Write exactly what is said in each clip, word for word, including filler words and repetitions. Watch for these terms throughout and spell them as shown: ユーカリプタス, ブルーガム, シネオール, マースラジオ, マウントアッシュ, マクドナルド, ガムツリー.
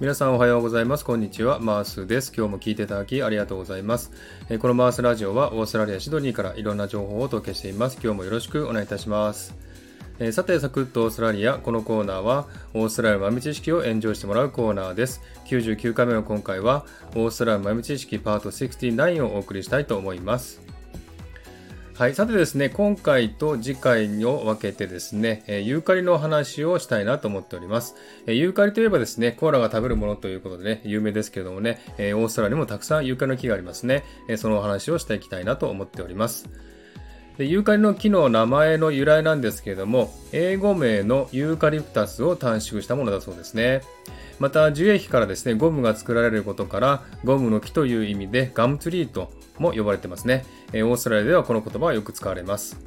皆さんおはようございます。こんにちは、マースです。今日も聞いていただきありがとうございます。このマースラジオはオーストラリアシドニーからいろんな情報をお届けしています。今日もよろしくお願いいたします。さて、サクッとオーストラリア。このコーナーはオーストラリアの豆知識をエンジョイしてもらうコーナーです。きゅうじゅうきゅうかいめの今回はオーストラリアの豆知識パートろくじゅうきゅうをお送りしたいと思います。はい、さてですね、今回と次回を分けてですね、えー、ユーカリの話をしたいなと思っております。えー、ユーカリといえばですね、コアラが食べるものということでね、有名ですけれどもね、えー、オーストラリアにもたくさんユーカリの木がありますね。えー、そのお話をしていきたいなと思っております。で、ユーカリの木の名前の由来なんですけれども、英語名のユーカリプタスを短縮したものだそうですね。また樹液からですね、ゴムが作られることから、ゴムの木という意味でガムツリーとも呼ばれてますね。オーストラリアではこの言葉はよく使われます。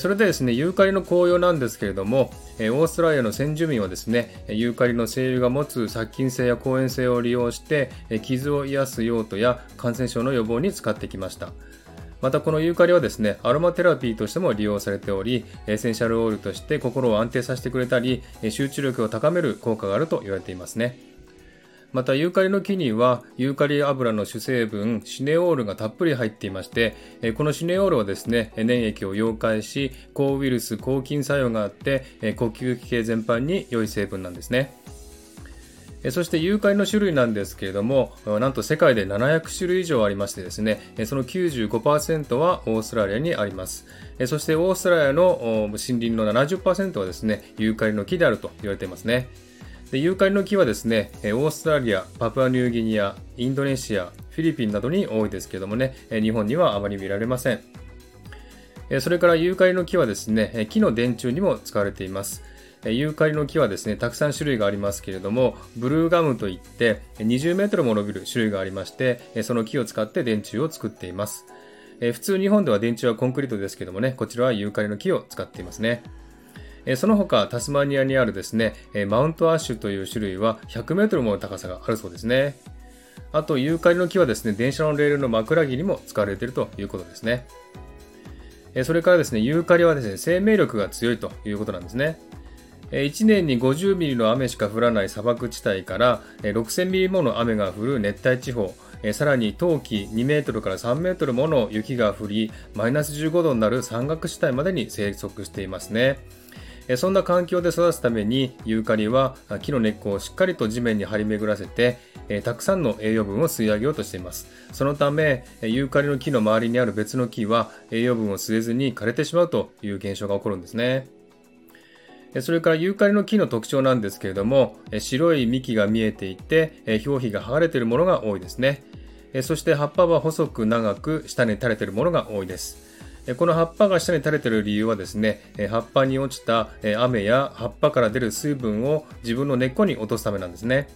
それでですね、ユーカリの紅葉なんですけれども、オーストラリアの先住民はですね、ユーカリの精油が持つ殺菌性や抗炎性を利用して傷を癒す用途や感染症の予防に使ってきました。またこのユーカリはですね、アロマテラピーとしても利用されており、エッセンシャルオイルとして心を安定させてくれたり、集中力を高める効果があると言われていますね。またユーカリの木にはユーカリ油の主成分シネオールがたっぷり入っていまして、このシネオールはですね、粘液を溶解し、抗ウイルス抗菌作用があって、呼吸器系全般に良い成分なんですね。そしてユーカリの種類なんですけれども、なんと世界でななひゃくしゅるい以上ありましてですね、その きゅうじゅうごパーセント はオーストラリアにあります。そしてオーストラリアの森林の ななじゅっパーセント はですね、ユーカリの木であると言われていますね。で、ユーカリの木はですね、オーストラリア、パプアニューギニア、インドネシア、フィリピンなどに多いですけれどもね、日本にはあまり見られません。それからユーカリの木はですね、木の電柱にも使われています。ユーカリの木はですね、たくさん種類がありますけれども、ブルーガムといってにじゅうメートルも伸びる種類がありまして、その木を使って電柱を作っています。普通日本では電柱はコンクリートですけどもね、こちらはユーカリの木を使っていますね。その他タスマニアにあるですね、マウントアッシュという種類はひゃくメートルもの高さがあるそうですね。あとユーカリの木はですね、電車のレールの枕木にも使われているということですね。それからですね、ユーカリはですね、生命力が強いということなんですね。いちねんにごじゅうミリの雨しか降らない砂漠地帯からろくせんミリもの雨が降る熱帯地方、さらに冬季にメートルからさんメートルもの雪が降り、マイナスじゅうごどになる山岳地帯までに生息していますね。そんな環境で育つためにユーカリは木の根っこをしっかりと地面に張り巡らせて、たくさんの栄養分を吸い上げようとしています。そのためユーカリの木の周りにある別の木は栄養分を吸えずに枯れてしまうという現象が起こるんですね。それからユーカリの木の特徴なんですけれども、白い幹が見えていて表皮が剥がれているものが多いですね。そして葉っぱは細く長く下に垂れているものが多いです。この葉っぱが下に垂れている理由はですね、葉っぱに落ちた雨や葉っぱから出る水分を自分の根っこに落とすためなんですね。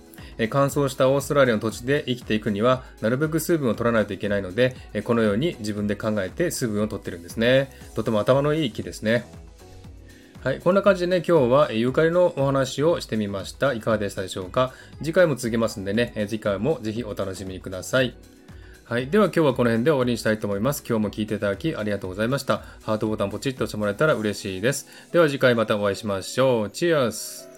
乾燥したオーストラリアの土地で生きていくにはなるべく水分を取らないといけないので、このように自分で考えて水分を取っているんですね。とても頭のいい木ですね。はい、こんな感じでね、今日はユーカリのお話をしてみました。いかがでしたでしょうか。次回も続けますんでね、次回もぜひお楽しみください。はい、では今日はこの辺で終わりにしたいと思います。今日も聞いていただきありがとうございました。ハートボタンポチッとしてもらえたら嬉しいです。では次回またお会いしましょう。チアース。